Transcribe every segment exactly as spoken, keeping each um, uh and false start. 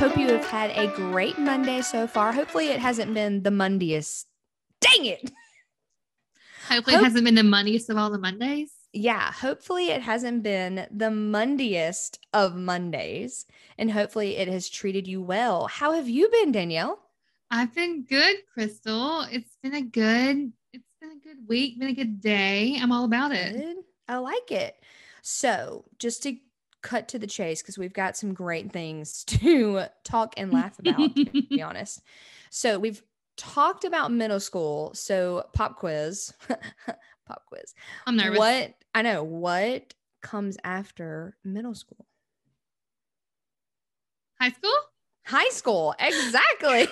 hope you have had a great Monday so far. Hopefully it hasn't been the Mondiest. Dang it! Hopefully hope- it hasn't been the Mondiest of all the Mondays. Yeah, hopefully it hasn't been the Mondiest of Mondays, and hopefully it has treated you well. How have you been, Danielle? I've been good, Crystal. It's been a good, it's been a good week, been a good day. I'm all about it. Good. I like it. So just to cut to the chase, because we've got some great things to talk and laugh about, to be honest. So we've talked about middle school. So pop quiz, pop quiz. I'm nervous. What I know, what comes after middle school? High school? High school. Exactly.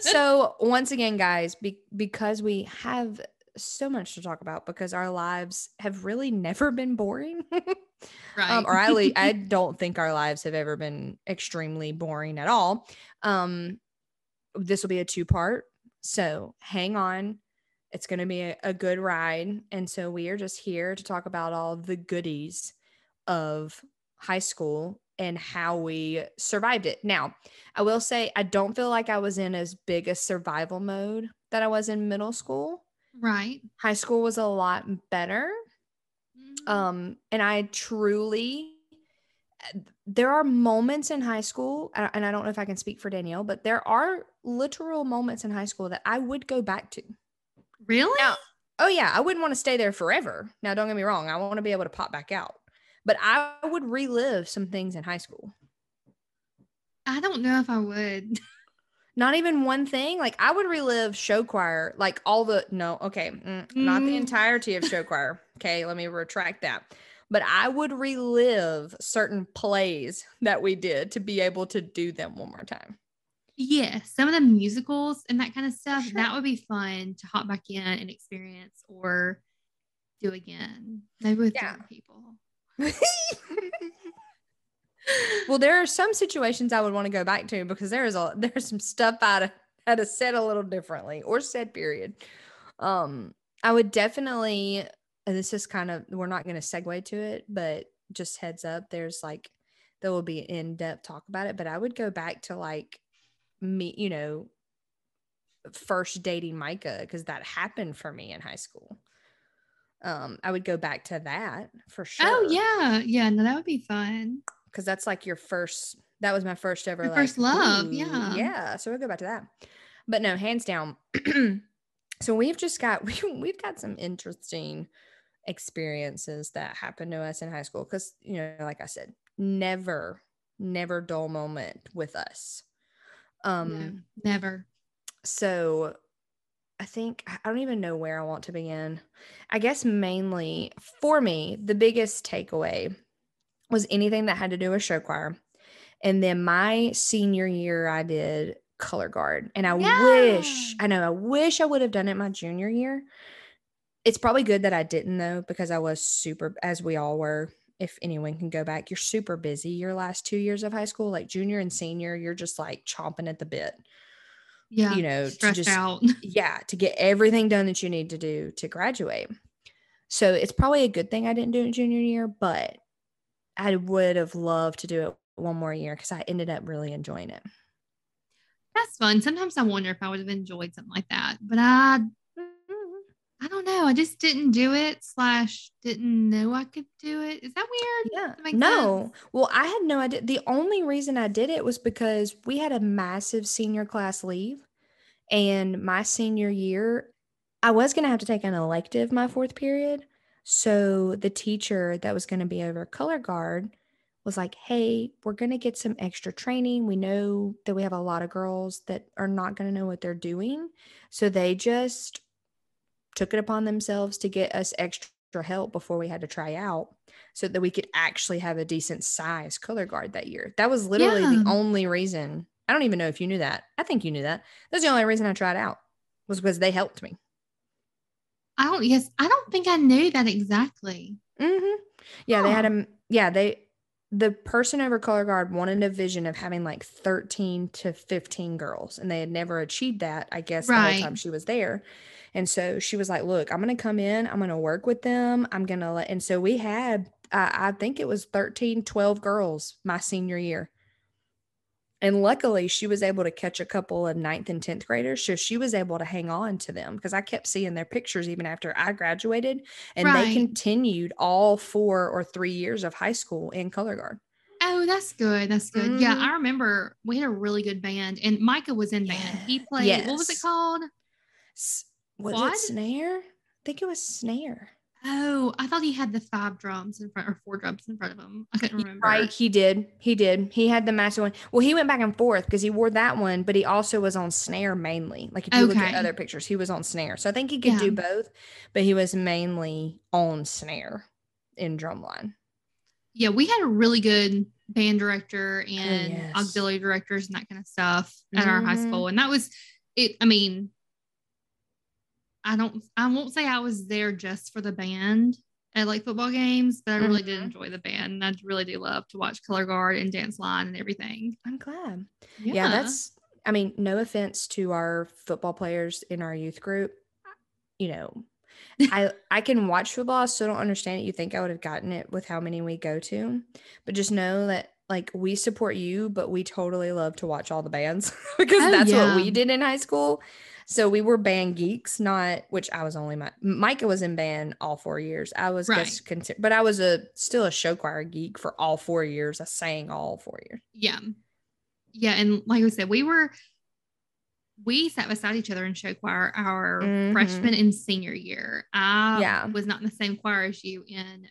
So once again, guys, be- because we have so much to talk about, because our lives have really never been boring. Right. Um, or I, le- I don't think our lives have ever been extremely boring at all. Um, this will be a two part. So hang on. It's going to be a, a good ride. And so we are just here to talk about all the goodies of high school and how we survived it. Now, I will say, I don't feel like I was in as big a survival mode that I was in middle school. Right. High school was a lot better. Mm-hmm. Um, and I truly, there are moments in high school, and I don't know if I can speak for Danielle, but there are literal moments in high school that I would go back to. Really? Now, oh yeah. I wouldn't want to stay there forever. Now, don't get me wrong. I want to be able to pop back out, but I would relive some things in high school. I don't know if I would. Not even one thing. Like I would relive show choir, like all the, no, okay. Mm, mm. Not the entirety of show choir. Okay. Let me retract that. But I would relive certain plays that we did to be able to do them one more time. Yeah, some of the musicals and that kind of stuff, sure. That would be fun to hop back in and experience or do again. They were yeah. people. Well, there are some situations I would want to go back to because there is a there's some stuff I'd I'd have said a little differently or said period. Um, I would definitely, and this is kind of, we're not going to segue to it, but just heads up, there's like there will be in-depth talk about it. But I would go back to like. Me, you know, first dating Micah, because that happened for me in high school. Um, I would go back to that for sure. Oh yeah, yeah. No, that would be fun because that's like your first. That was my first ever like, first love. Ooh, yeah, yeah. So we'll go back to that. But no, hands down. So we've just got we we've got some interesting experiences that happened to us in high school because you know, like I said, never, never dull moment with us. Um, no, never. So I think, I don't even know where I want to begin. I guess mainly for me, the biggest takeaway was anything that had to do with show choir. And then my senior year, I did color guard and I yeah. wish, I know, I wish I would have done it my junior year. It's probably good that I didn't though, because I was super, as we all were, if anyone can go back, you're super busy your last two years of high school, like junior and senior, you're just like chomping at the bit. Yeah. You know, stressed to just, out. Yeah, to get everything done that you need to do to graduate. So it's probably a good thing I didn't do it junior year, but I would have loved to do it one more year because I ended up really enjoying it. That's fun. Sometimes I wonder if I would have enjoyed something like that, but I I don't know. I just didn't do it slash didn't know I could do it. Is that weird? Yeah. Does that make no. sense? Well, I had no idea. The only reason I did it was because we had a massive senior class leave. And my senior year, I was going to have to take an elective my fourth period. So the teacher that was going to be over color guard was like, hey, we're going to get some extra training. We know that we have a lot of girls that are not going to know what they're doing. So they just took it upon themselves to get us extra help before we had to try out so that we could actually have a decent size color guard that year. That was literally yeah. the only reason. I don't even know if you knew that. I think you knew that. That's the only reason I tried out was because they helped me. I don't, yes. I don't think I knew that exactly. Mm-hmm. Yeah. Oh. They had a, yeah, they, the person over color guard wanted a vision of having like thirteen to fifteen girls. And they had never achieved that, I guess, right. the whole time she was there. And so she was like, look, I'm going to come in, I'm going to work with them. I'm going to let, and so we had, uh, I think it was thirteen, twelve girls my senior year. And luckily she was able to catch a couple of ninth and tenth graders. So she was able to hang on to them because I kept seeing their pictures even after I graduated, and right. they continued all four or three years of high school in color guard. Oh, that's good. That's good. Mm-hmm. Yeah. I remember we had a really good band, and Micah was in band. Yeah. He played, yes. what was it called? S- was Quad? It snare? I think it was snare. Oh, I thought he had the five drums in front, or four drums in front of him. I couldn't remember. Right, he did. He did. He had the master one. Well, he went back and forth because he wore that one, but he also was on snare mainly. Like if you okay. look at other pictures, he was on snare. So I think he could yeah. do both, but he was mainly on snare in drumline. Yeah, we had a really good band director and oh, yes. auxiliary directors and that kind of stuff at mm-hmm. our high school. And that was it. I mean, I don't, I won't say I was there just for the band at like football games, but I really mm-hmm. did enjoy the band. And I really do love to watch color guard and dance line and everything. I'm glad. Yeah. yeah, that's, I mean, no offense to our football players in our youth group. You know, I, I can watch football. I still don't understand it. You think I would have gotten it with how many we go to, but just know that like we support you, but we totally love to watch all the bands because oh, that's yeah. what we did in high school. So we were band geeks, not, which I was only my, Micah was in band all four years. I was right. just, conti- but I was a, still a show choir geek for all four years. I sang all four years. Yeah. Yeah. And like I said, we were, we sat beside each other in show choir our mm-hmm. freshman and senior year. I yeah. was not in the same choir as you in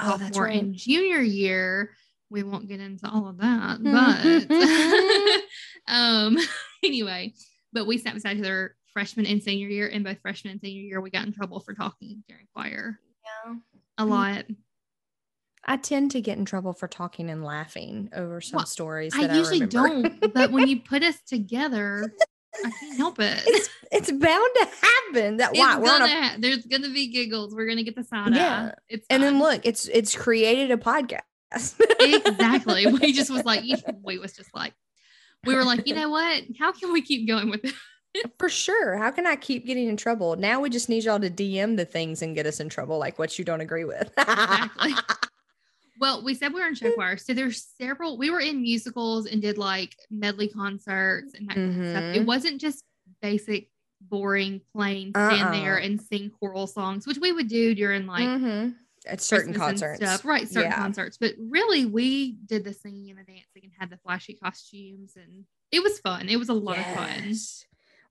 oh, that's right. and junior year. We won't get into all of that, but um, anyway. But we sat beside each other freshman and senior year, and both freshman and senior year, we got in trouble for talking during choir. Yeah. A lot. I tend to get in trouble for talking and laughing over some well, stories that I usually I don't, but when you put us together, I can't help it. It's, it's bound to happen. That why we're on a, ha- there's going to be giggles. We're going to get the side yeah. It's and fun. Then look, it's it's created a podcast. Exactly. We just was like, we was just like, we were like, you know what? How can we keep going with it? For sure. How can I keep getting in trouble? Now we just need y'all to D M the things and get us in trouble, like what you don't agree with. Exactly. Well, we said we were in show choir. So there's several, we were in musicals and did like medley concerts and that mm-hmm. kind of stuff. It wasn't just basic, boring, plain stand uh-uh. there and sing choral songs, which we would do during like mm-hmm. at certain Christmas concerts. Stuff. Right. Certain yeah. concerts. But really we did the singing and the dancing and had the flashy costumes, and it was fun. It was a lot yes. of fun.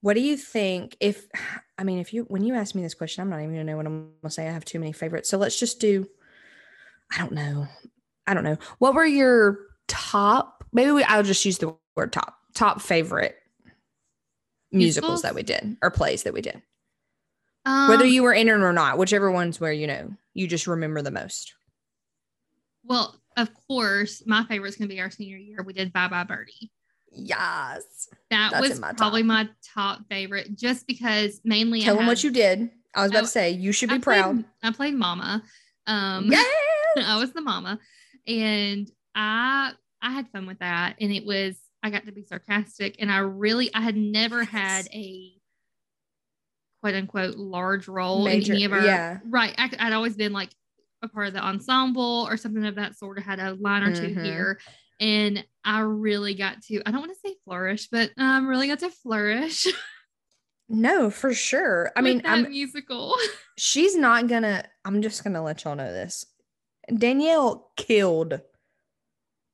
What do you think if, I mean, if you, when you ask me this question, I'm not even going to know what I'm going to say. I have too many favorites. So let's just do, I don't know. I don't know. What were your top, maybe we, I'll just use the word top, top favorite musicals, musicals that we did or plays that we did. Um, Whether you were in it or not, whichever ones where, you know, you just remember the most. Well, of course, my favorite's going to be our senior year. We did Bye Bye Birdie. Yes. That That's was my probably top. my top favorite just because mainly. Tell I them had, what you did. I was about I, to say, you should be I proud. Played, I played mama. Um, yes! I was the mama. And I, I had fun with that. And it was, I got to be sarcastic. And I really, I had never had a quote unquote large role Major, in any of our yeah. right. I, I'd always been like a part of the ensemble or something of that sort. I had a line or mm-hmm. two here, and I really got to, I don't want to say flourish, but um, really got to flourish. No, for sure. I mean, I'm musical. She's not gonna, I'm just going to let y'all know this. Danielle killed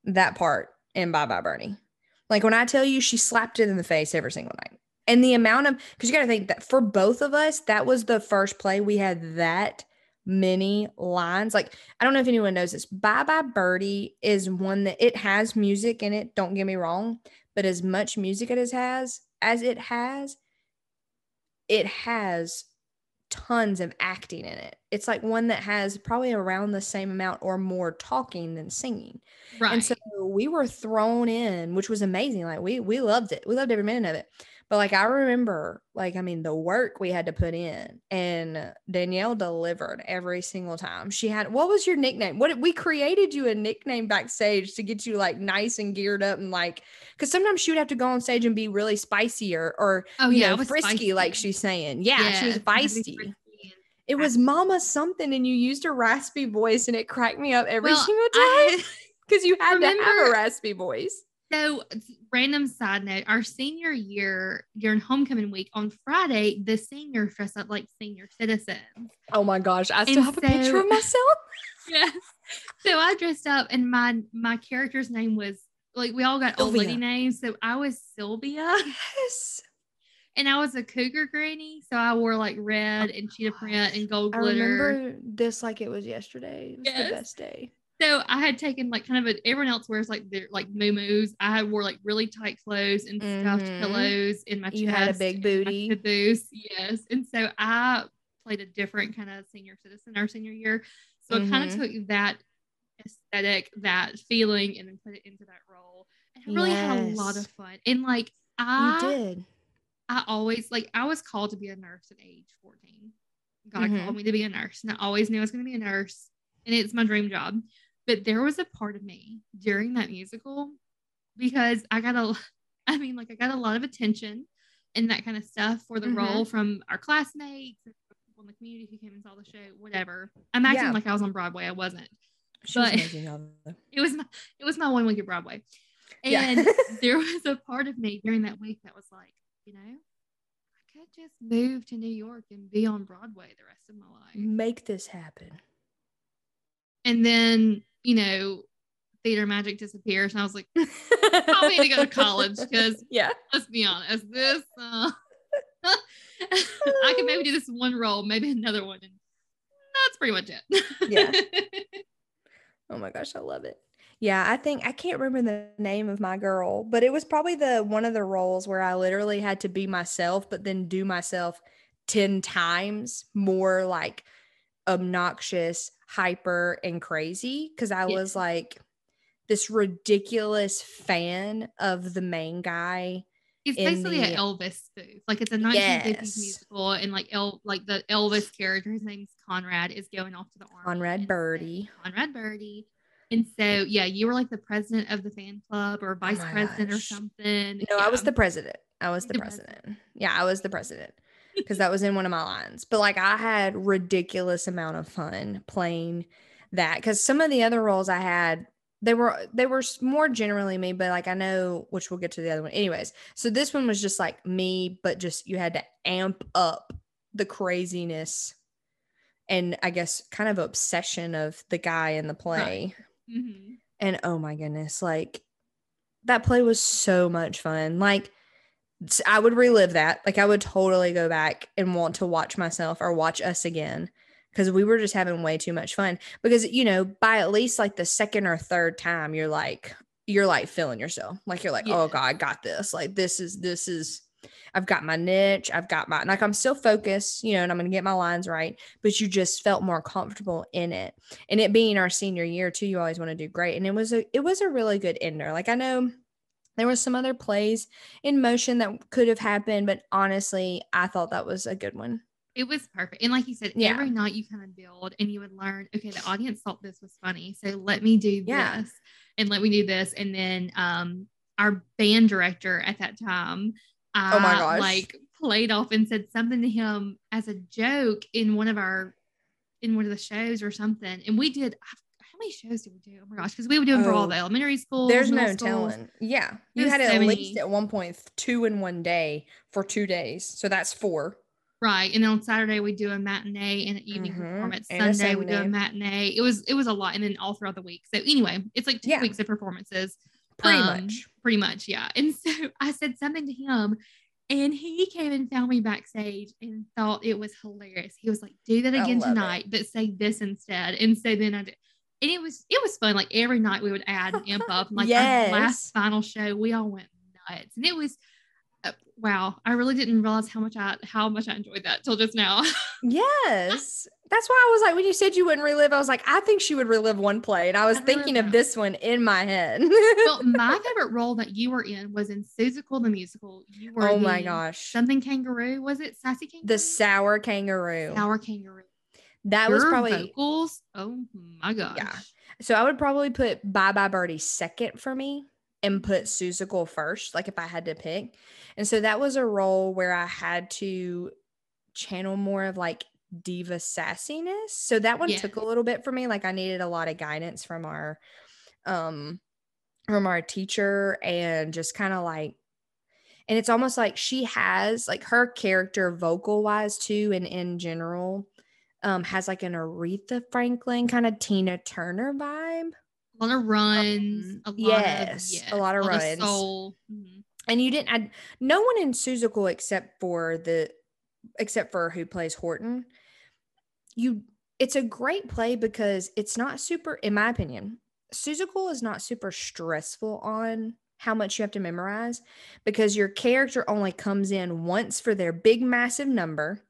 that part in Bye Bye Birdie. Like when I tell you, she slapped it in the face every single night. And the amount of, because you got to think that for both of us, that was the first play we had that many lines. Like, I don't know if anyone knows this. Bye Bye Birdie is one that it has music in it. Don't get me wrong. But as much music it has, as it has, it has tons of acting in it. It's like one that has probably around the same amount or more talking than singing. Right. And so we were thrown in, which was amazing. Like, we we loved it. We loved every minute of it. But, like, I remember, like, I mean, the work we had to put in, and Danielle delivered every single time. She had, what was your nickname? What we created you a nickname backstage to get you, like, nice and geared up and, like, because sometimes she would have to go on stage and be really spicy or, or oh, you yeah, know, frisky, spicy. Like she's saying. Yeah, yeah, she was feisty. It was mama something, and you used a raspy voice, and it cracked me up every well, single time because you had remember- to have a raspy voice. So, random side note, our senior year during homecoming week on Friday, the seniors dress up like senior citizens. Oh my gosh, I still and have so, a picture of myself. Yes. So I dressed up, and my my character's name was, like, we all got Sylvia. Old lady names. So I was Sylvia. Yes. And I was a cougar granny, so I wore like red oh and cheetah print and gold I glitter. I remember this like it was yesterday. It was yes. the best day. So I had taken like kind of a, everyone else wears like their like muumuus. I had wore like really tight clothes and stuffed mm-hmm. pillows in my chest. You had a big booty. Caboose, yes. And so I played a different kind of senior citizen our senior year. So mm-hmm. I kind of took that aesthetic, that feeling, and then put it into that role. And I really yes. had a lot of fun. And like I you did. I always, like, I was called to be a nurse at age fourteen. God mm-hmm. called me to be a nurse, and I always knew I was going to be a nurse, and it's my dream job. But there was a part of me during that musical, because I got a, I mean, like, I got a lot of attention and that kind of stuff for the mm-hmm. role from our classmates, people in the community who came and saw the show, whatever. I'm acting yeah. like I was on Broadway. I wasn't. She but was amazing, Oliver. It was my, it was my one week at Broadway. And yeah. there was a part of me during that week that was like, you know, I could just move to New York and be on Broadway the rest of my life. Make this happen. And then, you know, theater magic disappears, and I was like, I need to go to college because, yeah, let's be honest, this uh, I could maybe do this one role, maybe another one, and that's pretty much it. Yeah. Oh my gosh, I love it. Yeah, I think I can't remember the name of my girl, but it was probably the one of the roles where I literally had to be myself, but then do myself ten times more like obnoxious, hyper, and crazy, because I yeah. was like this ridiculous fan of the main guy. It's basically the, an Elvis spoof. Like, it's a nineteen fifties yes. musical, and like El, like the Elvis character, his name's Conrad, is going off to the army. Conrad Birdie. Conrad Birdie. And so, yeah, you were like the president of the fan club or vice oh president gosh. Or something. No, yeah. I was the president. I was the, the president. president. Yeah, I was the president because that was in one of my lines. But like, I had ridiculous amount of fun playing that, because some of the other roles I had, they were, they were more generally me, but like, I know, which we'll get to the other one. Anyways, so this one was just like me, but just you had to amp up the craziness and I guess kind of obsession of the guy in the play. Right. Mm-hmm. And oh my goodness, like that play was so much fun. Like, I would relive that. Like, I would totally go back and want to watch myself or watch us again, because we were just having way too much fun. Because, you know, by at least like the second or third time, you're like, you're like feeling yourself. Like, you're like, yeah. oh God, I got this. Like, this is, this is, I've got my niche. I've got my, like, I'm still focused, you know, and I'm going to get my lines right, but you just felt more comfortable in it. And it being our senior year too, you always want to do great. And it was a, it was a really good ender. Like, I know there were some other plays in motion that could have happened, but honestly, I thought that was a good one. It was perfect. And like you said, yeah. every night you kind of build and you would learn, okay, the audience thought this was funny, so let me do yeah. this and let me do this. And then, um, our band director at that time, I, oh my gosh. like, played off and said something to him as a joke in one of our, in one of the shows or something. And we did, how many shows did we do? Oh my gosh, because we were doing oh, for all the elementary schools. There's no schools. Telling. Yeah. You had so at many. Least at one point two in one day for two days. So that's four. Right. And then on Saturday we do a matinee and an evening mm-hmm. performance. And Sunday we do a matinee. It was, it was a lot. And then all throughout the week. So anyway, it's like two yeah. weeks of performances. Pretty um, much. Pretty much, yeah. And so I said something to him, and he came and found me backstage and thought it was hilarious. He was like, do that again tonight, it. But say this instead. And so then I did. And it was, it was fun. Like, every night we would add and amp up. Like, yes. our last final show, we all went nuts. And it was, uh, wow. I really didn't realize how much I, how much I enjoyed that till just now. Yes. That's why I was like, when you said you wouldn't relive, I was like, I think she would relive one play. And I was I thinking of this one in my head. Well, my favorite role that you were in was in Seussical the Musical. You were oh my gosh. Something kangaroo. Was it Sassy Kangaroo? The Sour Kangaroo. Sour Kangaroo. That Your was probably. Vocals. Oh my gosh. Yeah. So I would probably put Bye Bye Birdie second for me and put Seussical first, like if I had to pick. And so that was a role where I had to channel more of like diva sassiness, so that one yeah. took a little bit for me. Like, I needed a lot of guidance from our um from our teacher, and just kind of like, and it's almost like she has like her character vocal wise too. And in general, um, has like an Aretha Franklin kind of Tina Turner vibe. A lot of runs. Um, a lot yes, of, yes. A lot of a lot runs. Of soul. Mm-hmm. And you didn't, I, no one in Seussical except for the, except for who plays Horton. You, it's a great play because it's not super, in my opinion, Seussical is not super stressful on how much you have to memorize, because your character only comes in once for their big, massive number,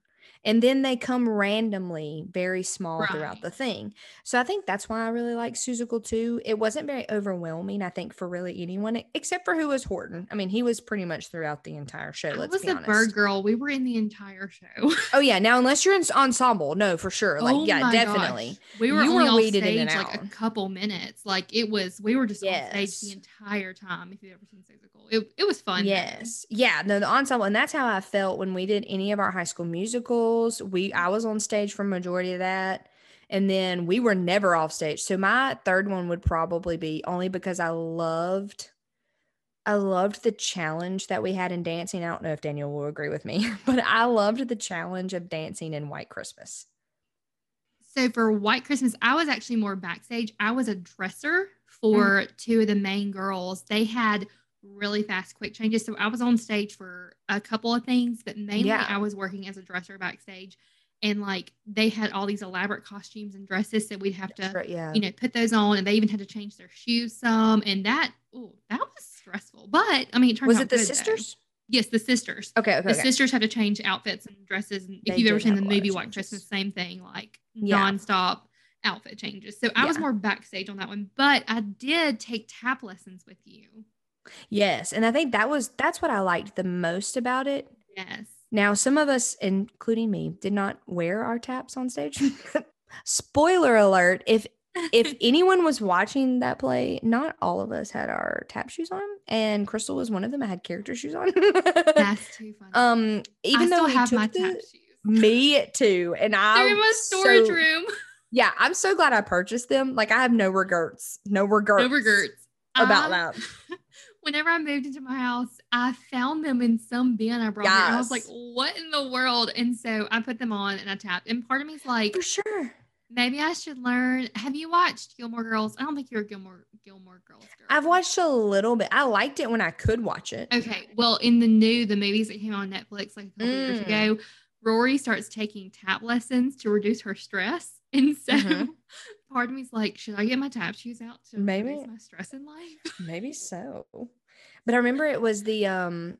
and then they come randomly very small right. throughout the thing. So I think that's why I really like Seussical too. It wasn't very overwhelming, I think, for really anyone, except for who was Horton. I mean, he was pretty much throughout the entire show. Let's was be the honest. Bird girl. We were in the entire show. Oh yeah. Now, unless you're in ensemble, no, for sure. Like, oh yeah, definitely. Gosh. We were you only were on stage like out. a couple minutes. Like it was, we were just yes. on stage the entire time. If you've ever seen Seussical, it, it was fun. Yes. Though. Yeah. No, the ensemble. And that's how I felt when we did any of our High School Musicals. We I was on stage for majority of that, and then we were never off stage. So my third one would probably be, only because I loved I loved the challenge that we had in dancing. I don't know if Daniel will agree with me, but I loved the challenge of dancing in White Christmas. So for White Christmas, I was actually more backstage. I was a dresser for mm. two of the main girls. They had really fast, quick changes. So I was on stage for a couple of things, but mainly yeah. I was working as a dresser backstage, and like they had all these elaborate costumes and dresses that we'd have to, right, yeah. you know, put those on, and they even had to change their shoes some, and that, oh, that was stressful. But I mean, it turned was out it the good, sisters? Though. Yes, the sisters. Okay, okay. The okay. sisters had to change outfits and dresses, and if they you've ever seen the movie White Christmas, same thing, like yeah. nonstop outfit changes. So I yeah. was more backstage on that one, but I did take tap lessons with you. Yes, and I think that was that's what I liked the most about it. Yes. Now, some of us, including me, did not wear our taps on stage. Spoiler alert, if if anyone was watching that play, not all of us had our tap shoes on, and Crystal was one of them. I had character shoes on. That's too funny. Um even I though still have my the, tap shoes. Me too. And I They're in my storage so, room. Yeah, I'm so glad I purchased them. Like I have no regrets. No regrets. No regrets. About um, that. Whenever I moved into my house, I found them in some bin I brought. Yes. Them, and I was like, what in the world? And so I put them on and I tapped. And part of me's like, for sure, maybe I should learn. Have you watched Gilmore Girls? I don't think you're a Gilmore Gilmore Girls girl. I've watched a little bit. I liked it when I could watch it. Okay. Well, in the new, the movies that came on Netflix like a couple mm. years ago, Rory starts taking tap lessons to reduce her stress. And so mm-hmm. part of me's like, should I get my tap shoes out to maybe reduce my stress in life? Maybe so. But I remember it was the um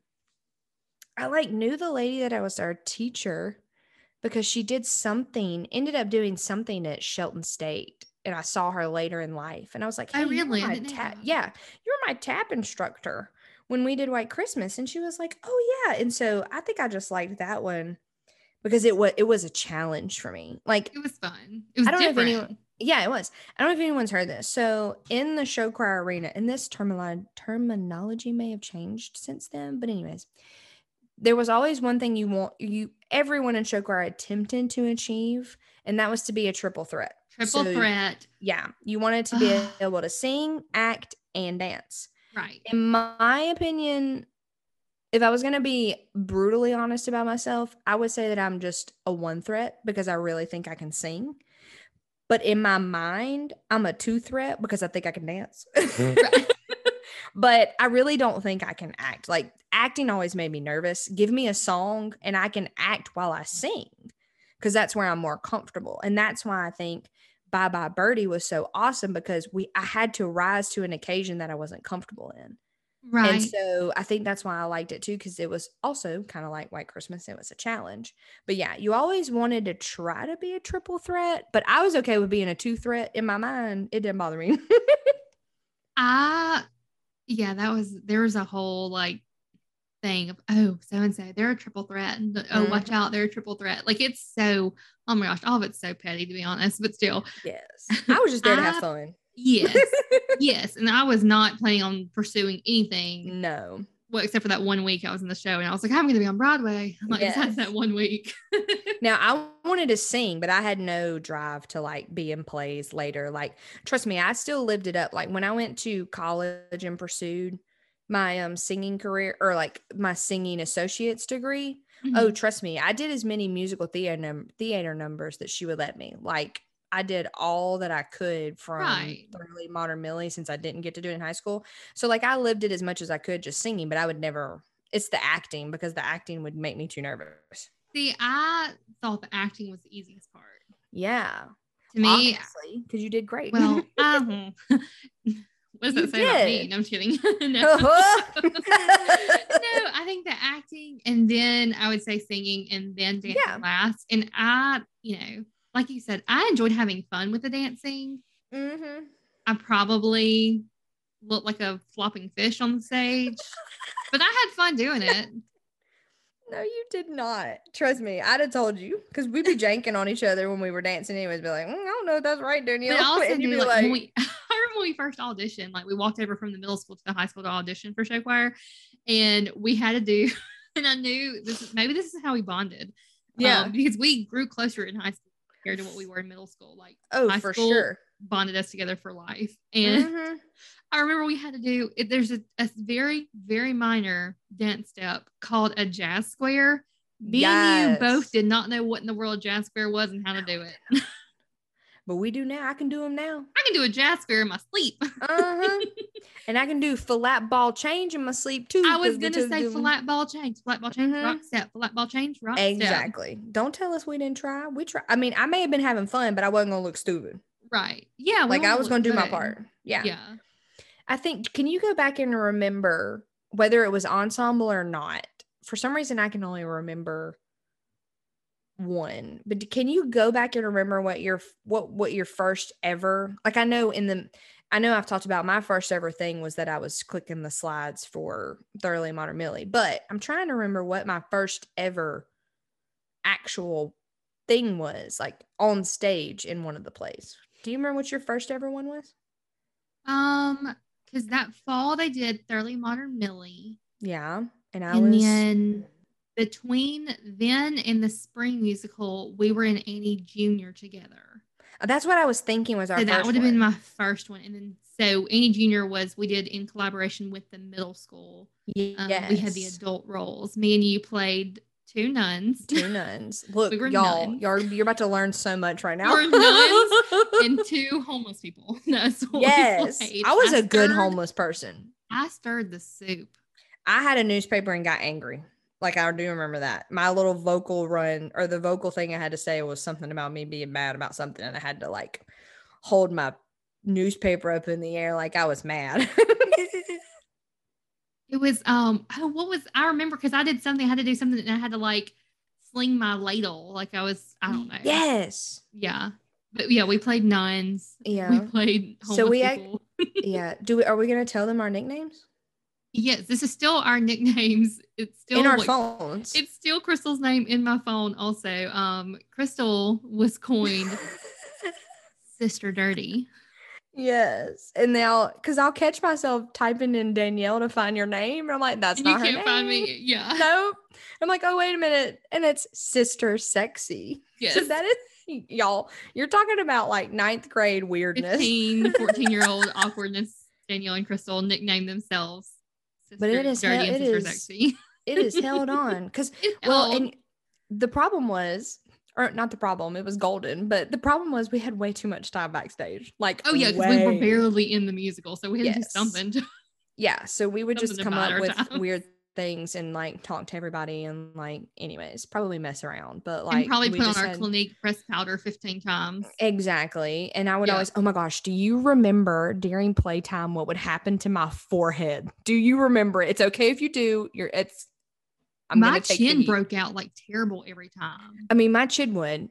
I like knew the lady that I was our teacher because she did something, ended up doing something at Shelton State. And I saw her later in life. And I was like, hey, oh, really? You're my tap- yeah, you're my tap instructor when we did White Christmas. And she was like, oh yeah. And so I think I just liked that one. Because it was it was a challenge for me. Like it was fun. It was I don't different. know if anyone yeah, it was. I don't know if anyone's heard this. So in the show choir arena, and this termolo- terminology may have changed since then, but anyways, there was always one thing you want you everyone in show choir attempted to achieve, and that was to be a triple threat. Triple so, threat. Yeah. You wanted to be able to sing, act, and dance. Right. In my opinion, if I was going to be brutally honest about myself, I would say that I'm just a one threat because I really think I can sing. But in my mind, I'm a two threat because I think I can dance. But I really don't think I can act. Like acting always made me nervous. Give me a song and I can act while I sing because that's where I'm more comfortable. And that's why I think Bye Bye Birdie was so awesome because we I had to rise to an occasion that I wasn't comfortable in. Right. And so I think that's why I liked it too, because it was also kind of like White Christmas. It was a challenge. But yeah, you always wanted to try to be a triple threat, but I was okay with being a two threat in my mind. It didn't bother me. I, yeah, that was, there was a whole like thing of, oh, so-and-so, they're a triple threat. And, oh, mm-hmm. watch out, they're a triple threat. Like it's so, oh my gosh, all of it's so petty to be honest, but still. Yes. I was just there to I, have fun. Yes. Yes. And I was not planning on pursuing anything. No. well, except for that one week I was in the show and I was like, I'm going to be on Broadway. I'm like, yes. Besides that one week. Now I wanted to sing, but I had no drive to like be in plays later. Like, trust me, I still lived it up. Like when I went to college and pursued my um singing career or like my singing associate's degree. Mm-hmm. Oh, trust me, I did as many musical theater, num- theater numbers that she would let me. Like I did all that I could from right. Thoroughly Modern Millie, since I didn't get to do it in high school. So like I lived it as much as I could just singing, but I would never, it's the acting, because the acting would make me too nervous. See, I thought the acting was the easiest part. Yeah. To me. Obviously, because you did great. Well, um, what does that say about me? No, I'm kidding. No. Uh-huh. No, I think the acting, and then I would say singing, and then dancing yeah. last. And I, you know, like you said, I enjoyed having fun with the dancing. Mm-hmm. I probably looked like a flopping fish on the stage, but I had fun doing it. No, you did not. Trust me, I'd have told you, because we'd be janking on each other when we were dancing. Anyways, be like, mm, I don't know if that's right, Danielle. Also, and you'd be like, like when we, I remember when we first auditioned, like we walked over from the middle school to the high school to audition for show choir, and we had to do. And I knew this is maybe this is how we bonded. Yeah, um, because we grew closer in high school compared to what we were in middle school. Like, oh, high for school sure, bonded us together for life. And mm-hmm. I remember we had to do, there's a, a very, very minor dance step called a jazz square. Me yes. and you both did not know what in the world jazz square was and how to do it. But we do now. I can do them now. I can do a jazz square in my sleep. Uh-huh. And I can do flat ball change in my sleep too. I was going to say flat them. ball change, flat ball change, mm-hmm. rock step, flat ball change, rock exactly. step. Exactly. Don't tell us we didn't try. We try. I mean, I may have been having fun, but I wasn't going to look stupid. Right. Yeah. Like I was going to do good. my part. Yeah. Yeah. I think, can you go back and remember whether it was ensemble or not? For some reason, I can only remember one, but can you go back and remember what your, what, what your first ever, like I know in the, I know I've talked about my first ever thing was that I was clicking the slides for Thoroughly Modern Millie, but I'm trying to remember what my first ever actual thing was, like on stage in one of the plays. Do you remember what your first ever one was? Um, because that fall they did Thoroughly Modern Millie. Yeah. And I and was. And then between then and the spring musical, we were in Annie Junior together. That's what I was thinking was our so first one. That would have been my first one. And then so Annie Junior was, we did in collaboration with the middle school. Yes. Um, we had the adult roles. Me and you played two nuns. Two nuns. Look, we y'all, nuns. y'all, you're about to learn so much right now. We were nuns and two homeless people. That's what yes. we I was I a stirred, good homeless person. I stirred the soup. I had a newspaper and got angry. Like, I do remember that. My little vocal run or the vocal thing I had to say was something about me being mad about something. And I had to, like, hold my newspaper up in the air like I was mad. It was, um, oh, what was, I remember because I did something, I had to do something and I had to like sling my ladle. Like I was, I don't know. Yes. Yeah. But yeah, we played nuns. Yeah. We played homeless so we people. Act, yeah. Do we, are we going to tell them our nicknames? Yes. This is still our nicknames. It's still in our like, phones. It's still Crystal's name in my phone also. Um, Crystal was coined Sister Dirty. Yes. And now, because I'll catch myself typing in Danielle to find your name. And I'm like, that's not her name. You can't find me. Yeah. Nope. I'm like, oh, wait a minute. And it's Sister Sexy. Yes. So that is, y'all, you're talking about like ninth grade weirdness. fifteen, fourteen-year-old awkwardness. Danielle and Crystal nicknamed themselves Sister but it is Dirty hel- and Sister is, Sexy. It is held on. Because, well, held. and the problem was, or not the problem, it was golden, but the problem was we had way too much time backstage. Like, oh yeah, because we were barely in the musical, so we had yes. to do something. To, yeah, so we would just come up with time. weird things and like talk to everybody and like, anyways, probably mess around, but like and probably put on our had, Clinique press powder fifteen times. Exactly, and I would yeah. always, oh my gosh, do you remember during playtime what would happen to my forehead? Do you remember? It's okay if you do. You're it's. I'm my chin broke out like terrible every time. I mean, my chin would,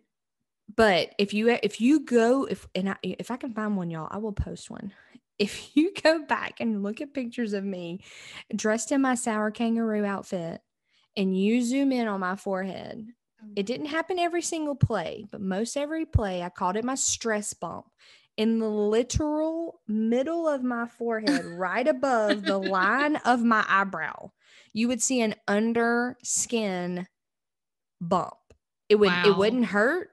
but if you, if you go, if, and I, if I can find one, y'all, I will post one. If you go back and look at pictures of me dressed in my sour kangaroo outfit and you zoom in on my forehead, it didn't happen every single play, but most every play, I called it my stress bump. In the literal middle of my forehead, right above the line of my eyebrow. you would see an under skin bump. It would, wow. it wouldn't hurt,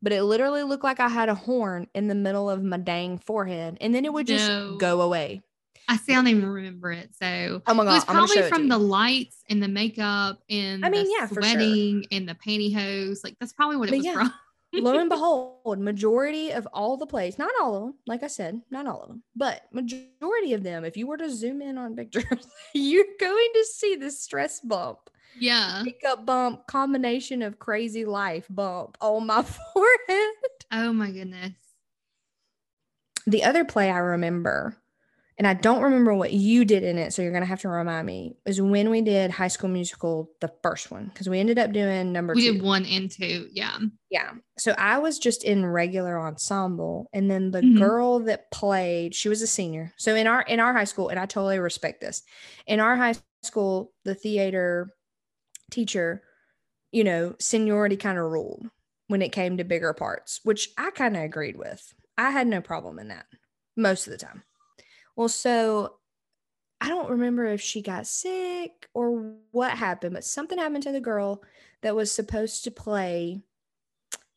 but it literally looked like I had a horn in the middle of my dang forehead, and then it would just no. go away. I see, I don't even remember it. So oh my God, it was probably I'm from it the lights and the makeup and I mean, the yeah, sweating sure. and the pantyhose. Like that's probably what it but was yeah. from. Lo and behold, majority of all the plays, not all of them, like I said, not all of them, but majority of them, if you were to zoom in on pictures, you're going to see this stress bump. Yeah. Makeup bump, combination of crazy life bump on my forehead. Oh my goodness. The other play I remember, and I don't remember what you did in it, so you're going to have to remind me, is when we did High School Musical, the first one, because we ended up doing number we two. We did one and two, yeah. Yeah. So I was just in regular ensemble, and then the mm-hmm. girl that played, she was a senior. So in our in our high school, and I totally respect this, in our high school, the theater teacher, you know, seniority kind of ruled when it came to bigger parts, which I kind of agreed with. I had no problem in that most of the time. Well, so I don't remember if she got sick or what happened, but something happened to the girl that was supposed to play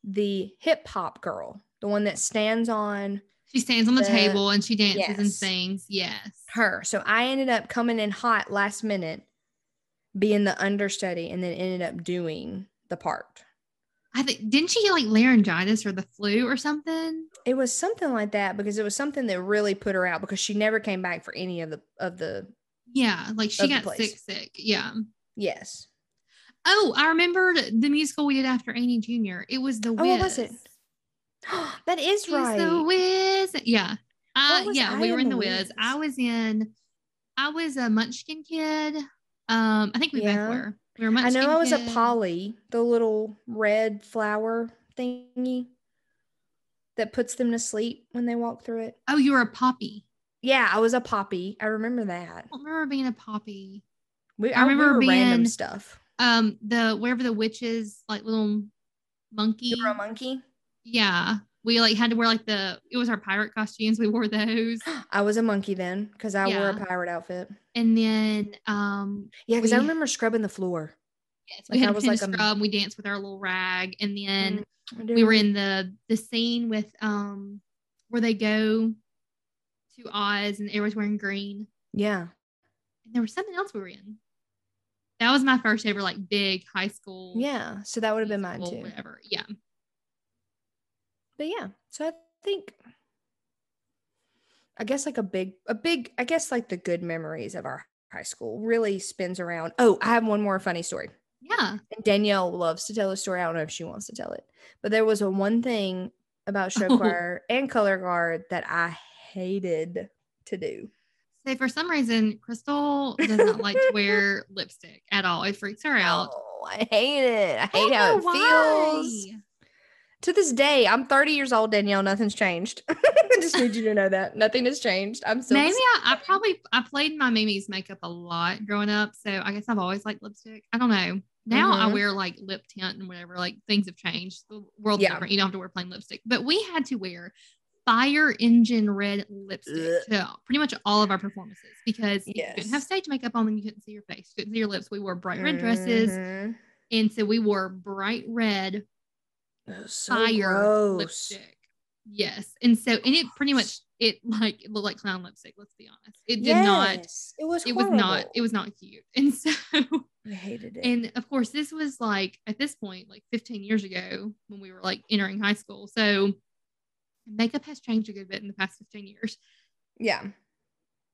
the hip hop girl, the one that stands on. She stands on the, the table and she dances yes. and sings. Yes. Her. So I ended up coming in hot last minute, being the understudy, and then ended up doing the part. I think, didn't she get like laryngitis or the flu or something? It was something like that, because it was something that really put her out, because she never came back for any of the, of the. Yeah. Like she got sick, sick. Yeah. Yes. Oh, I remembered the musical we did after Annie Junior It was the Wiz. Oh, what was it? That is right. It was the Wiz. Yeah. Uh, yeah. We were in the Wiz. I was in, I was a munchkin kid. Um, I think we both were. We I know I was a Polly, the little red flower thingy that puts them to sleep when they walk through it. Oh, you were a poppy. Yeah, I was a poppy. I remember that. I remember being a poppy. We, I, I remember, remember being random stuff. Um, the wherever the witches, like little monkey. You were a monkey? Yeah. We like had to wear like the, it was our pirate costumes. We wore those. I was a monkey then, because I yeah. wore a pirate outfit. And then, um, yeah, because I remember scrubbing the floor. Yes, we like had I was like scrub. A, we danced with our little rag, and then we were in the the scene with um where they go to Oz and everyone's wearing green. Yeah, and there was something else we were in. That was my first ever like big high school. Yeah, so that would have been mine too. Whatever. Yeah. But yeah, so I think, I guess like a big, a big, I guess like the good memories of our high school really spins around. Oh, I have one more funny story. Yeah. And Danielle loves to tell a story. I don't know if she wants to tell it, but there was a one thing about show oh. choir and color guard that I hated to do. So for some reason, Crystal does not like to wear lipstick at all. It freaks her out. Oh, I hate it. I hate I how it why. feels. To this day, I'm thirty years old, Danielle. Nothing's changed. I just need you to know that. Nothing has changed. I'm still. Maybe I, I probably, I played my Mimi's makeup a lot growing up. So I guess I've always liked lipstick. I don't know. Now mm-hmm. I wear like lip tint and whatever. Like things have changed. The world's yeah. different. You don't have to wear plain lipstick. But we had to wear fire engine red lipstick to pretty much all of our performances, because yes. you couldn't have stage makeup on and you couldn't see your face. You couldn't see your lips. We wore bright red dresses. Mm-hmm. And so we wore bright red. So fire gross. Lipstick, yes, and so and it pretty much it like it looked like clown lipstick. Let's be honest, it did yes, not. It was it horrible. was not it was not cute, and so I hated it. And of course, this was like at this point like fifteen years ago when we were like entering high school. So makeup has changed a good bit in the past fifteen years. Yeah,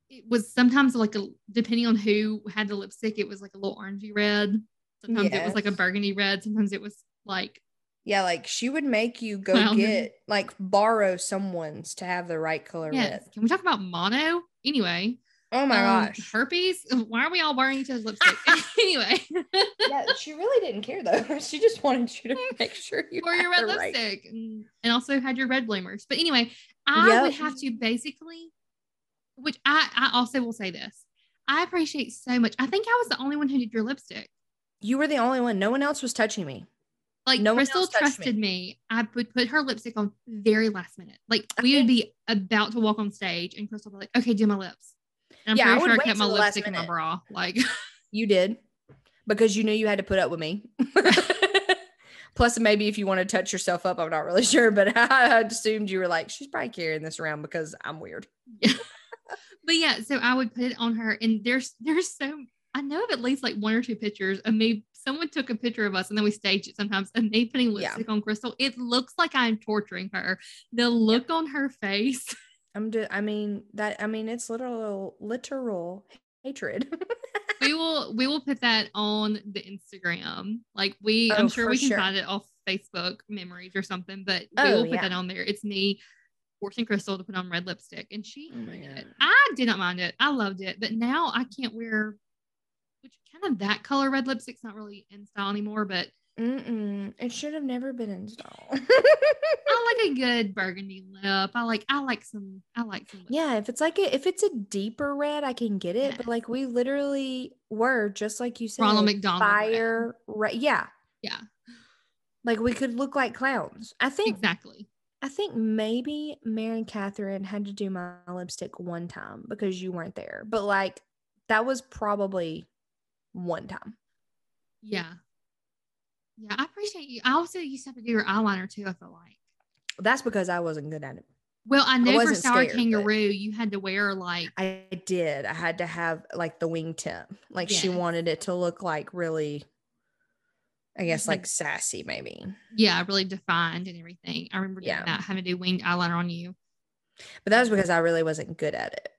it was sometimes like a depending on who had the lipstick, it was like a little orangey red. Sometimes yes. it was like a burgundy red. Sometimes it was like. Yeah, like she would make you go well, get, like borrow someone's to have the right color yes. red. Can we talk about mono? Anyway. Oh my um, gosh. Herpes? Why are we all borrowing each other's lipstick? Anyway. Yeah, she really didn't care though. She just wanted you to make sure you wore your red lipstick right. and, and also had your red bloomers. But anyway, I yep. would have to basically, which I, I also will say this. I appreciate so much. I think I was the only one who did your lipstick. You were the only one. No one else was touching me. Like no Crystal trusted me. me. I would put her lipstick on very last minute. Like we would be about to walk on stage and Crystal would be like, okay, do my lips. And I'm yeah, pretty I sure I kept my lipstick in my bra. Like You did, because you knew you had to put up with me. Plus, maybe if you want to touch yourself up, I'm not really sure, but I assumed you were like, she's probably carrying this around because I'm weird. But yeah, so I would put it on her, and there's there's so I know of at least like one or two pictures of me. Someone took a picture of us, and then we stage it sometimes, and me putting lipstick yeah. on Crystal. It looks like I'm torturing her. The look yeah. on her face. I'm. Do- I mean that. I mean it's literal literal hatred. We will we will put that on the Instagram. Like we, oh, I'm sure we can sure. find it off Facebook memories or something. But we oh, will put yeah. that on there. It's me forcing Crystal to put on red lipstick, and she oh it. I did not mind it. I loved it. But now I can't wear, which kind of that color red lipstick's not really in style anymore. But Mm-mm. it should have never been in style. I like a good burgundy lip. I like I like some I like some lip. Yeah, if it's like a, if it's a deeper red, I can get it. Yes. But like we literally were just like you said, Ronald McDonald fire red. Re- yeah, yeah. Like we could look like clowns. I think exactly. I think maybe Mary and Catherine had to do my lipstick one time because you weren't there. But like that was probably one time. Yeah. Yeah, I appreciate you. I also used to have to do your eyeliner too, I feel like. That's because I wasn't good at it. Well, I know I for Sour scared, Kangaroo, you had to wear like. I did. I had to have like the wingtip. Like yes. she wanted it to look like really, I guess like sassy maybe. Yeah, really defined and everything. I remember doing yeah. that, having to do winged eyeliner on you. But that was because I really wasn't good at it.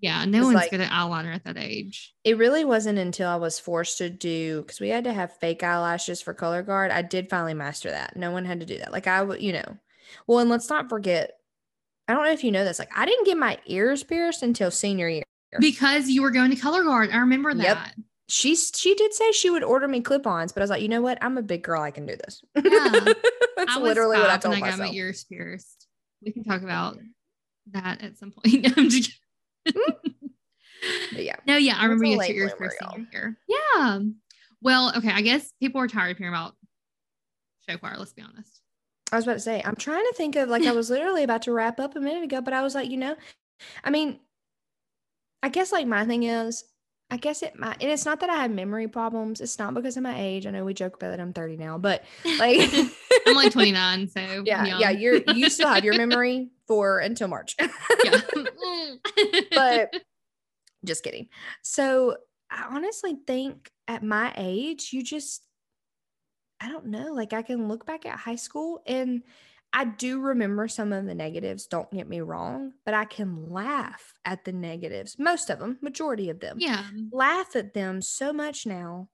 Yeah, no one's like, good at eyeliner at that age. It really wasn't until I was forced to do, because we had to have fake eyelashes for color guard. I did finally master that. No one had to do that. Like I would, you know. Well, and let's not forget, I don't know if you know this, like I didn't get my ears pierced until senior year. Because you were going to color guard. I remember that. Yep. She, she did say she would order me clip-ons, but I was like, you know what? I'm a big girl. I can do this. Yeah. That's I was literally what I told I myself. I got my ears pierced. We can talk about that at some point. I'm just kidding. But yeah, no, yeah, I remember you two years for senior year. Yeah, well, okay, I guess people are tired of hearing about show choir. Let's be honest. I was about to say, I'm trying to think of like I was literally about to wrap up a minute ago, but I was like, you know, I mean, I guess like my thing is, I guess it might, and it's not that I have memory problems. It's not because of my age. I know we joke about that I'm thirty now, but like I'm like twenty-nine, so yeah, young. yeah, you're you still have your memory for until March. Yeah. But just kidding. So I honestly think at my age, you just, I don't know, like I can look back at high school and I do remember some of the negatives, don't get me wrong, but I can laugh at the negatives, most of them, majority of them. Yeah. Laugh at them so much now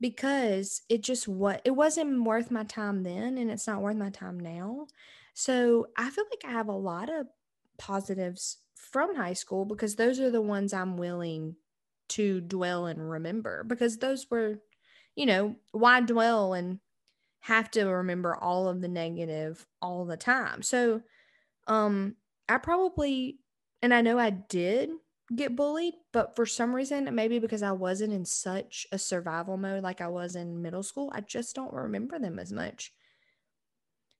because it just, what, it wasn't worth my time then and it's not worth my time now. So I feel like I have a lot of positives from high school because those are the ones I'm willing to dwell and remember because those were, you know, why dwell and have to remember all of the negative all the time. So um, I probably, and I know I did get bullied, but for some reason, maybe because I wasn't in such a survival mode like I was in middle school, I just don't remember them as much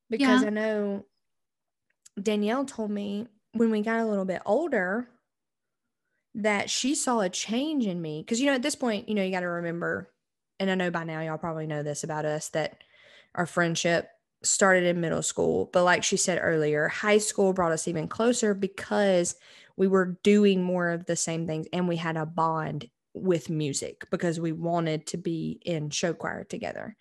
because yeah. I know Danielle told me when we got a little bit older that she saw a change in me. Cause you know, at this point, you know, you got to remember, and I know by now y'all probably know this about us, that our friendship started in middle school, but like she said earlier, high school brought us even closer because we were doing more of the same things and we had a bond with music because we wanted to be in show choir together.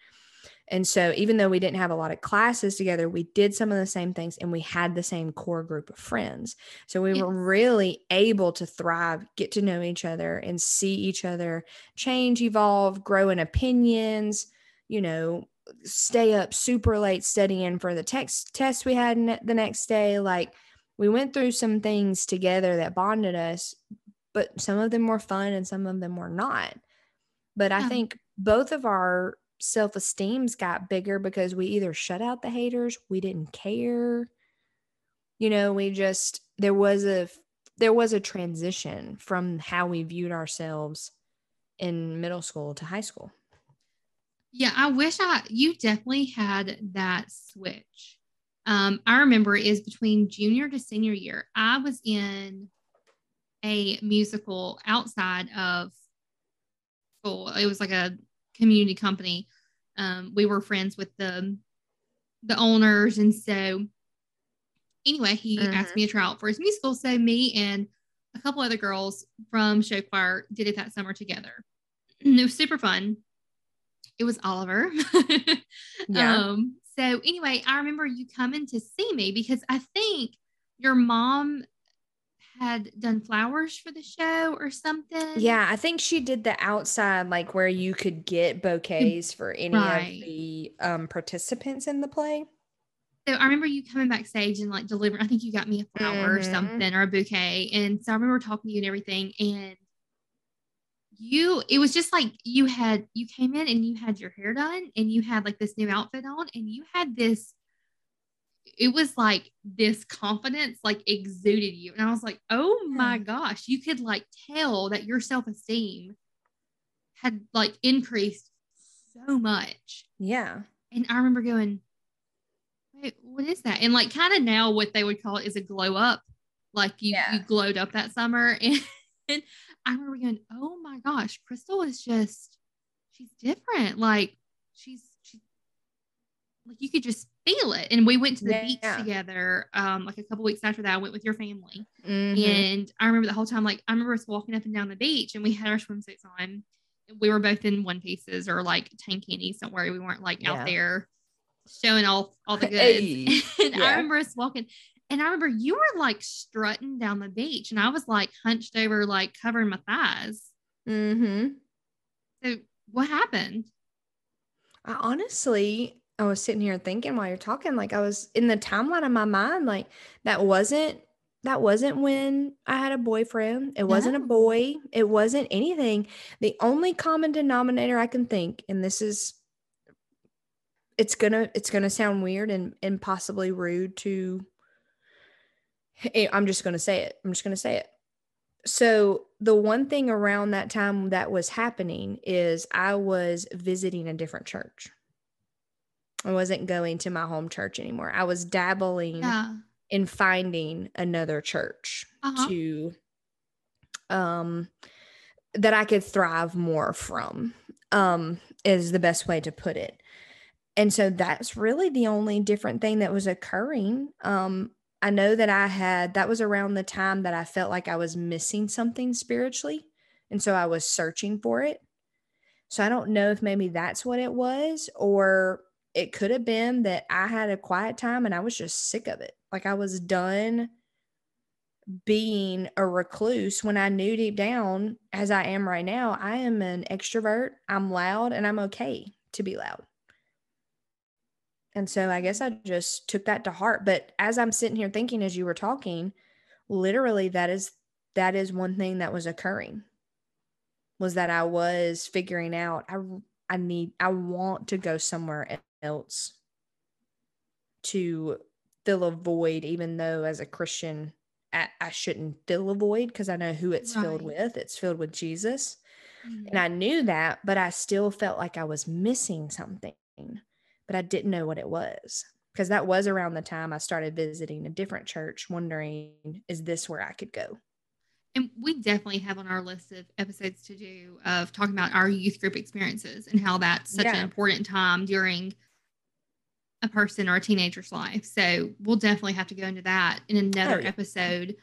And so even though we didn't have a lot of classes together, we did some of the same things and we had the same core group of friends. So we yes. were really able to thrive, get to know each other and see each other change, evolve, grow in opinions, you know, stay up super late studying for the text test we had the next day. Like we went through some things together that bonded us, but some of them were fun and some of them were not. But yeah. I think both of our self-esteems got bigger because we either shut out the haters, we didn't care, you know, we just, there was a, there was a transition from how we viewed ourselves in middle school to high school. Yeah. I wish I, you definitely had that switch. Um, I remember it is between junior to senior year. I was in a musical outside of school. It was like a community company. Um, we were friends with the the owners, and so anyway, he uh-huh. asked me to try out for his musical. So me and a couple other girls from show choir did it that summer together. And it was super fun. It was Oliver. yeah. Um, so anyway, I remember you coming to see me because I think your mom had done flowers for the show or something. Yeah, I think she did the outside, like where you could get bouquets for any right. of the um, participants in the play. So I remember you coming backstage and like delivering, I think you got me a flower mm-hmm. or something or a bouquet. And so I remember talking to you and everything, and you, it was just like you had, you came in and you had your hair done and you had like this new outfit on, and you had this, it was like this confidence like exuded you. And I was like, oh my gosh, you could like tell that your self-esteem had like increased so much. Yeah. And I remember going, wait, what is that? And like kind of now what they would call it is a glow up. Like you, yeah. you glowed up that summer. And, and I remember going, oh my gosh, Crystal is just, she's different. Like she's, she, like you could just feel it. And we went to the yeah. beach together. Um, like a couple weeks after that, I went with your family. Mm-hmm. And I remember the whole time, like I remember us walking up and down the beach, and we had our swimsuits on. We were both in one pieces or like tank panties. Don't worry, we weren't like yeah. out there showing all all the goods. Hey. And yeah. I remember us walking. And I remember you were like strutting down the beach, and I was like hunched over, like covering my thighs. Mm-hmm. So what happened? I honestly, I was sitting here thinking while you're talking, like I was in the timeline of my mind, like that wasn't, that wasn't when I had a boyfriend. It wasn't no. a boy. It wasn't anything. The only common denominator I can think, and this is, it's gonna, it's gonna sound weird and, and possibly rude to, I'm just going to say it. I'm just going to say it. So the one thing around that time that was happening is I was visiting a different church. I wasn't going to my home church anymore. I was dabbling yeah. in finding another church uh-huh. to, um, that I could thrive more from, um, is the best way to put it. And so that's really the only different thing that was occurring. Um, I know that I had, that was around the time that I felt like I was missing something spiritually. And so I was searching for it. So I don't know if maybe that's what it was, or it could have been that I had a quiet time and I was just sick of it. Like I was done being a recluse when I knew deep down, as I am right now, I am an extrovert. I'm loud, and I'm okay to be loud. And so I guess I just took that to heart. But as I'm sitting here thinking, as you were talking, literally that is, that is one thing that was occurring, was that I was figuring out, I, I need, I want to go somewhere else to fill a void, even though as a Christian, I, I shouldn't fill a void because I know who it's right. filled with. It's filled with Jesus. Mm-hmm. And I knew that, but I still felt like I was missing something. But I didn't know what it was, because that was around the time I started visiting a different church, wondering, is this where I could go? And we definitely have on our list of episodes to do of talking about our youth group experiences and how that's such yeah. an important time during a person or a teenager's life. So we'll definitely have to go into that in another oh, yeah. episode.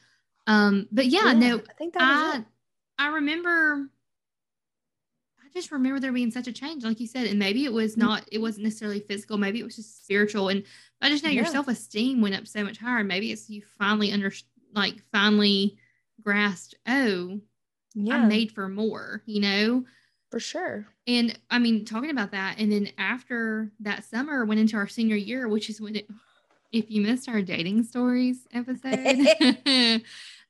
Um, but yeah, yeah, no, I think that I, was it. I remember. I just remember there being such a change, like you said, and maybe it was not, it wasn't necessarily physical. Maybe it was just spiritual. And I just know yeah. your self-esteem went up so much higher. Maybe it's you finally under, like finally grasped, oh, yeah. I'm made for more, you know? For sure. And I mean, talking about that. And then after that summer went into our senior year, which is when it, if you missed our dating stories episode,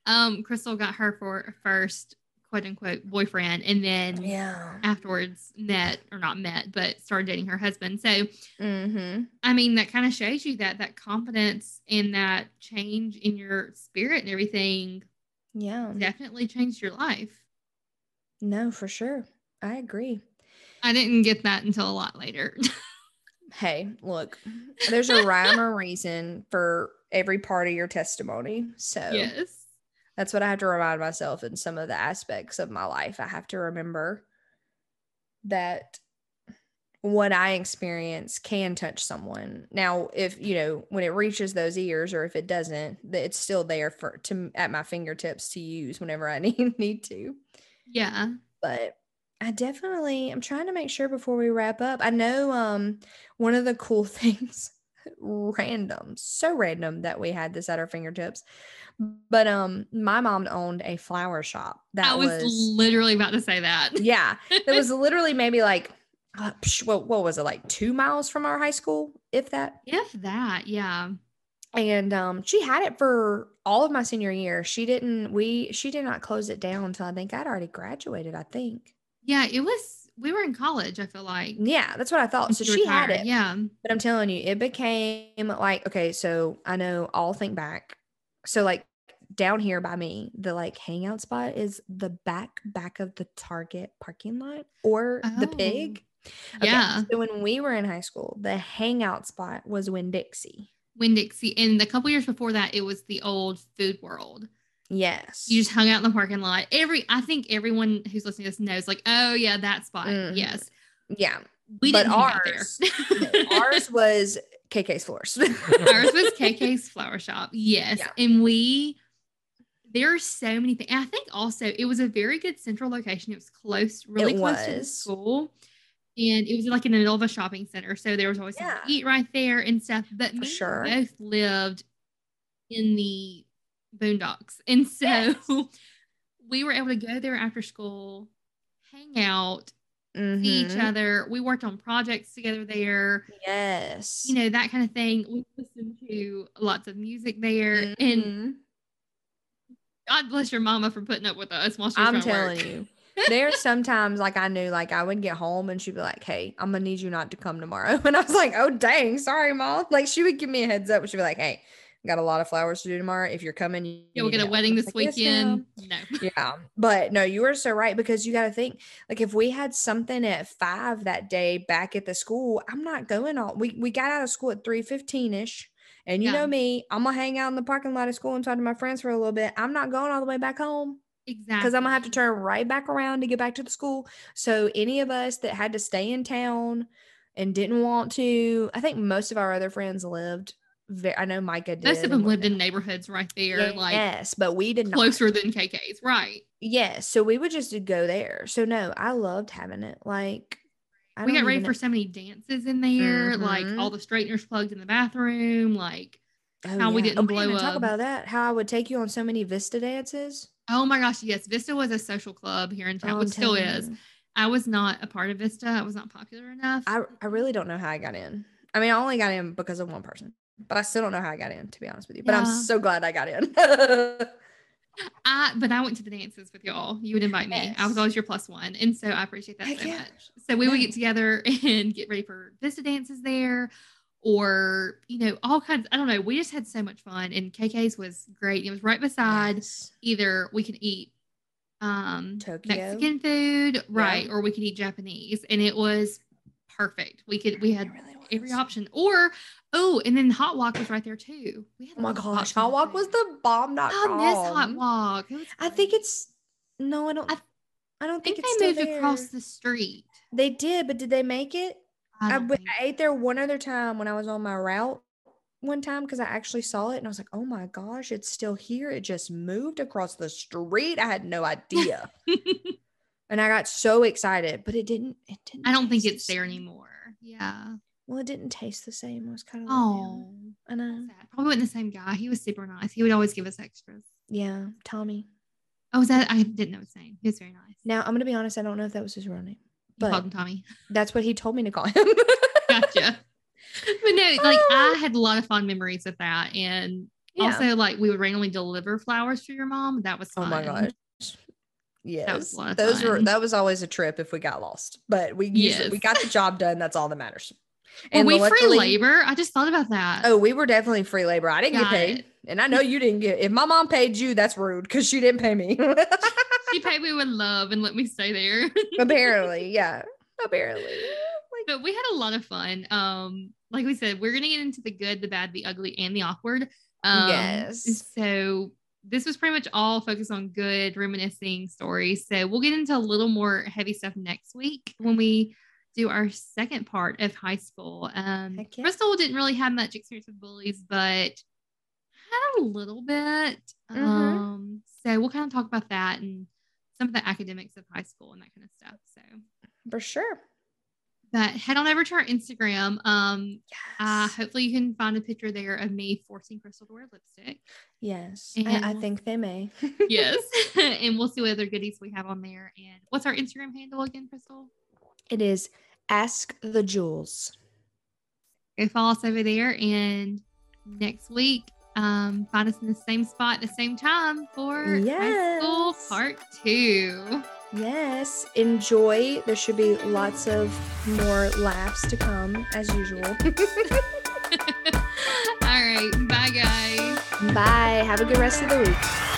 um, Crystal got her for first quote unquote boyfriend, and then yeah. afterwards met or not met, but started dating her husband. So, mm-hmm. I mean, that kind of shows you that, that confidence and that change in your spirit and everything. Yeah. Definitely changed your life. No, for sure. I agree. I didn't get that until a lot later. Hey, look, there's a rhyme or reason for every part of your testimony. So yes. That's what I have to remind myself in some of the aspects of my life. I have to remember that what I experience can touch someone. Now, if, you know, when it reaches those ears, or if it doesn't, that it's still there for to at my fingertips to use whenever I need, need to. Yeah. But I definitely, I'm trying to make sure before we wrap up, I know um, one of the cool things, random, so random that we had this at our fingertips, but um, my mom owned a flower shop. That I was, was literally about to say that. Yeah. It was literally maybe like, Uh, what, what was it, like two miles from our high school, if that? If that, yeah. And um, she had it for all of my senior year. She didn't, we, she did not close it down until I think I'd already graduated, I think. Yeah, it was, we were in college, I feel like. Yeah, that's what I thought. So she had it. Yeah. But I'm telling you, it became like, okay, so I know, I'll think back. So like down here by me, the like hangout spot is the back, back of the Target parking lot or oh. the Pig. Okay, yeah. So when we were in high school, the hangout spot was Winn Dixie. Winn Dixie, and a couple years before that, it was the old Food World. Yes, you just hung out in the parking lot. Every, I think everyone who's listening to this knows, like, oh yeah, that spot. Mm-hmm. Yes, yeah. We but didn't ours, hang out there. No, ours was K K's Flowers. Ours was K K's Flower Shop. Yes, yeah. And we. There are so many things. I think also it was a very good central location. It was close, really it close was. to the school. And it was like in the middle of a shopping center. So there was always yeah. something to eat right there and stuff. But me sure. and we both lived in the boondocks. And so yes. we were able to go there after school, hang out, mm-hmm. see each other. We worked on projects together there. Yes. You know, that kind of thing. We listened to lots of music there. Mm-hmm. And God bless your mama for putting up with us while she was I'm trying to work. telling you. There's sometimes like I knew like I would get home and she'd be like, hey, I'm gonna need you not to come tomorrow. And I was like, oh dang, sorry mom. Like she would give me a heads up and she'd be like, hey, got a lot of flowers to do tomorrow. If you're coming, you yeah, we'll get a help. wedding this like, weekend. Yes, no. no. Yeah. But no, you were so right, because you got to think like if we had something at five that day back at the school, I'm not going all we we got out of school at three fifteen ish. And you yeah. know me, I'm gonna hang out in the parking lot of school and talk to my friends for a little bit. I'm not going all the way back home. Exactly. Because I'm going to have to turn right back around to get back to the school. So any of us that had to stay in town and didn't want to, I think most of our other friends lived. Ve- I know Micah did. Most of them lived in neighborhoods right there. Yeah, like yes, but we did closer not. Closer than K K's, right. Yes. So we would just go there. So no, I loved having it. Like I We got ready for know. so many dances in there. Mm-hmm. Like all the straighteners plugged in the bathroom. Like oh, how yeah. we didn't oh, blow we didn't up. Talk about that. How I would take you on so many Vista dances. Oh my gosh, yes. Vista was a social club here in town, oh, which still you. is. I was not a part of Vista. I was not popular enough. I, I really don't know how I got in. I mean, I only got in because of one person, but I still don't know how I got in, to be honest with you. But yeah. I'm so glad I got in. I But I went to the dances with y'all. You would invite me. Yes. I was always your plus one. And so I appreciate that Heck so yeah. much. So we nice. would get together and get ready for Vista dances there. Or, you know, all kinds, I don't know. We just had so much fun, and K K's was great. It was right beside yes. either we could eat um, Tokyo. Mexican food, right. Yeah. Or we could eat Japanese, and it was perfect. We could, we had really every option or, oh, and then Hot Walk was right there too. We had oh my gosh, Hot Walk was the bomb. Not I miss Hot Walk. I think it's, no, I don't, I, I don't think, think it's they still moved there. Across the street. They did, but did they make it? I, I, I ate there one other time when I was on my route one time, because I actually saw it and I was like, oh my gosh, it's still here. It just moved across the street. I had no idea. And I got so excited, but it didn't. It didn't. I don't think it's the there same. anymore. Yeah. Well, it didn't taste the same. It was kind of like, oh, I know. Sad. Probably wasn't the same guy. He was super nice. He would always give us extras. Yeah. Tommy. Oh, is that? I didn't know his name. He was very nice. Now, I'm going to be honest. I don't know if that was his real name. But called him Tommy. That's what he told me to call him. Gotcha. But no, like I had a lot of fond memories of that. And yeah. also like we would randomly deliver flowers to your mom. That was fun. Oh my gosh. Yes. That was a lot of Those fun. were that was always a trip if we got lost. But we usually yes. we got the job done. That's all that matters. And were we luckily, free labor? I just thought about that. Oh, we were definitely free labor. I didn't got get paid. It. And I know you didn't get if my mom paid you, that's rude because she didn't pay me. She paid me with love and let me stay there. Apparently, yeah. Apparently. Like, but we had a lot of fun. Um, like we said, we're gonna get into the good, the bad, the ugly, and the awkward. Um, yes. So this was pretty much all focused on good reminiscing stories. So we'll get into a little more heavy stuff next week when we do our second part of high school. Um, okay. Crystal didn't really have much experience with bullies, but had a little bit. Mm-hmm. Um, so we'll kind of talk about that and some of the academics of high school and that kind of stuff. So for sure. But head on over to our Instagram. Um, yes. uh, hopefully you can find a picture there of me forcing Crystal to wear lipstick. Yes, I, I think they may. Yes, and we'll see what other goodies we have on there. And what's our Instagram handle again, Crystal? It is ask the jewels. Go follow us over there. And next week, um, find us in the same spot at the same time for yes. high school part two. Yes, enjoy. There should be lots of more laughs to come, as usual. All right, bye guys. Bye. Have a good rest of the week.